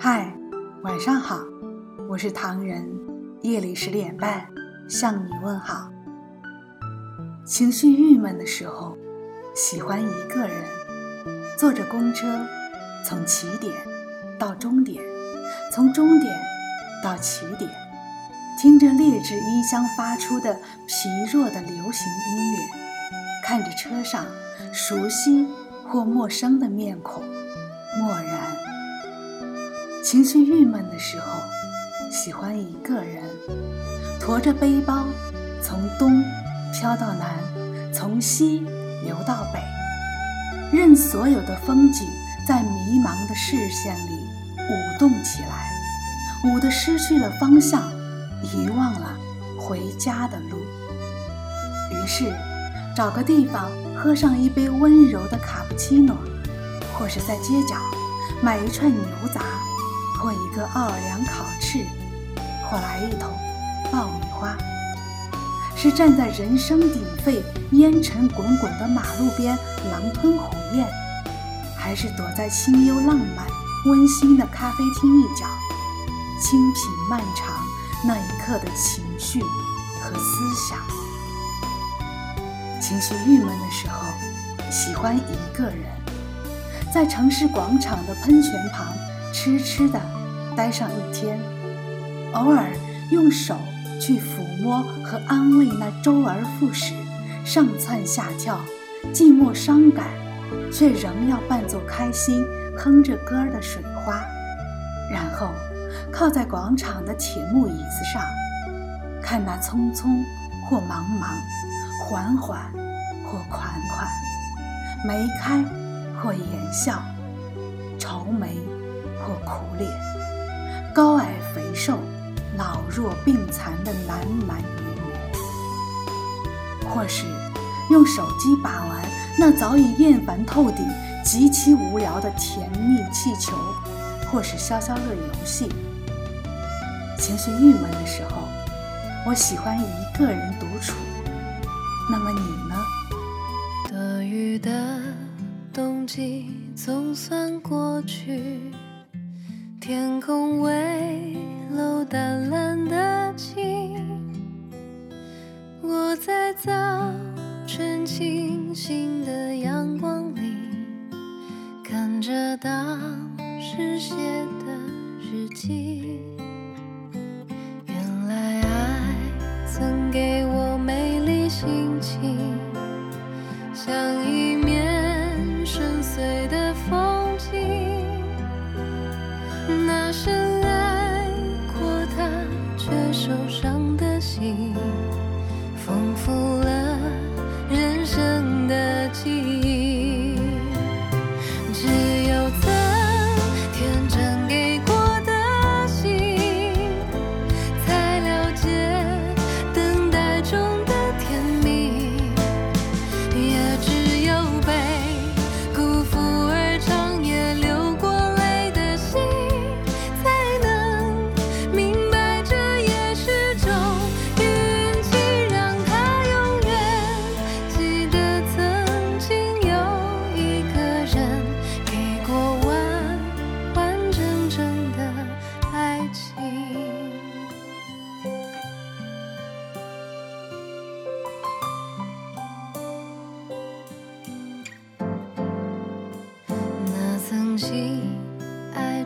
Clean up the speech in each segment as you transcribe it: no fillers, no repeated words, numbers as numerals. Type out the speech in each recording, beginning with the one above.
嗨，晚上好，我是唐人，夜里10点半向你问好。情绪郁闷的时候，喜欢一个人坐着公车，从起点到终点，从终点到起点，听着劣质音箱发出的疲弱的流行音乐，看着车上熟悉或陌生的面孔，漠然。情绪郁闷的时候，喜欢一个人驮着背包，从东飘到南，从西流到北，任所有的风景在迷茫的视线里舞动起来，舞得失去了方向，遗忘了回家的路。于是找个地方喝上一杯温柔的卡布奇诺，或是在街角买一串牛杂，或一个奥尔良烤翅，或来一桶爆米花。是站在人声鼎沸烟尘滚滚的马路边狼吞虎咽，还是躲在清幽浪漫温馨的咖啡厅一角，清品漫长那一刻的情绪和思想。情绪郁闷的时候，喜欢一个人在城市广场的喷泉旁痴痴地待上一天，偶尔用手去抚摸和安慰那周而复始上蹿下跳寂寞伤感却仍要伴奏开心哼着歌的水花，然后靠在广场的铁木椅子上，看那匆匆或茫茫，缓缓或款款，眉开或眼笑，愁眉或苦脸，高矮肥瘦老弱病残的男男女女，或是用手机把玩那早已厌烦透顶极其无聊的甜蜜气球，或是消消乐游戏。情绪郁闷的时候，我喜欢一个人独处，那么你呢？多雨的冬季总算过去，天空微露淡蓝的晴，我在早晨清新的阳光里，看着当时写的日记，原来爱曾给我美丽心情，像一面深邃的风景，那深爱过他却受伤的心，丰富了人生的记忆。只有曾天真给过的心，才了解等待中的甜蜜，也只有被辜负而长夜流过泪的心，才能明白这也是种运气，让他永远记得曾经有一个人给过完完整整的爱情。那曾经爱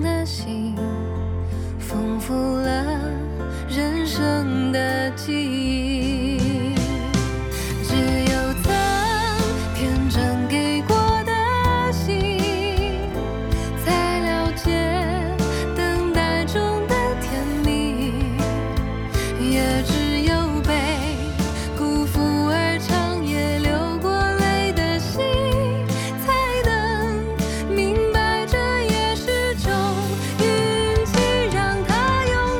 的心，丰富了人生的记忆。只有曾天真给过的心，才了解等待中的甜蜜，也只有被辜负而长夜流过泪的心，才能明白这也是种运气，让他永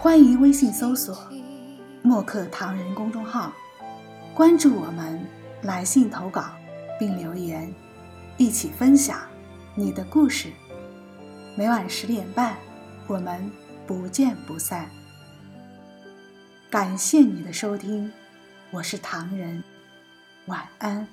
欢迎微信搜索墨客唐人公众号，关注我们，来信投稿并留言，一起分享你的故事。每晚10:30，我们不见不散。感谢你的收听，我是唐人，晚安。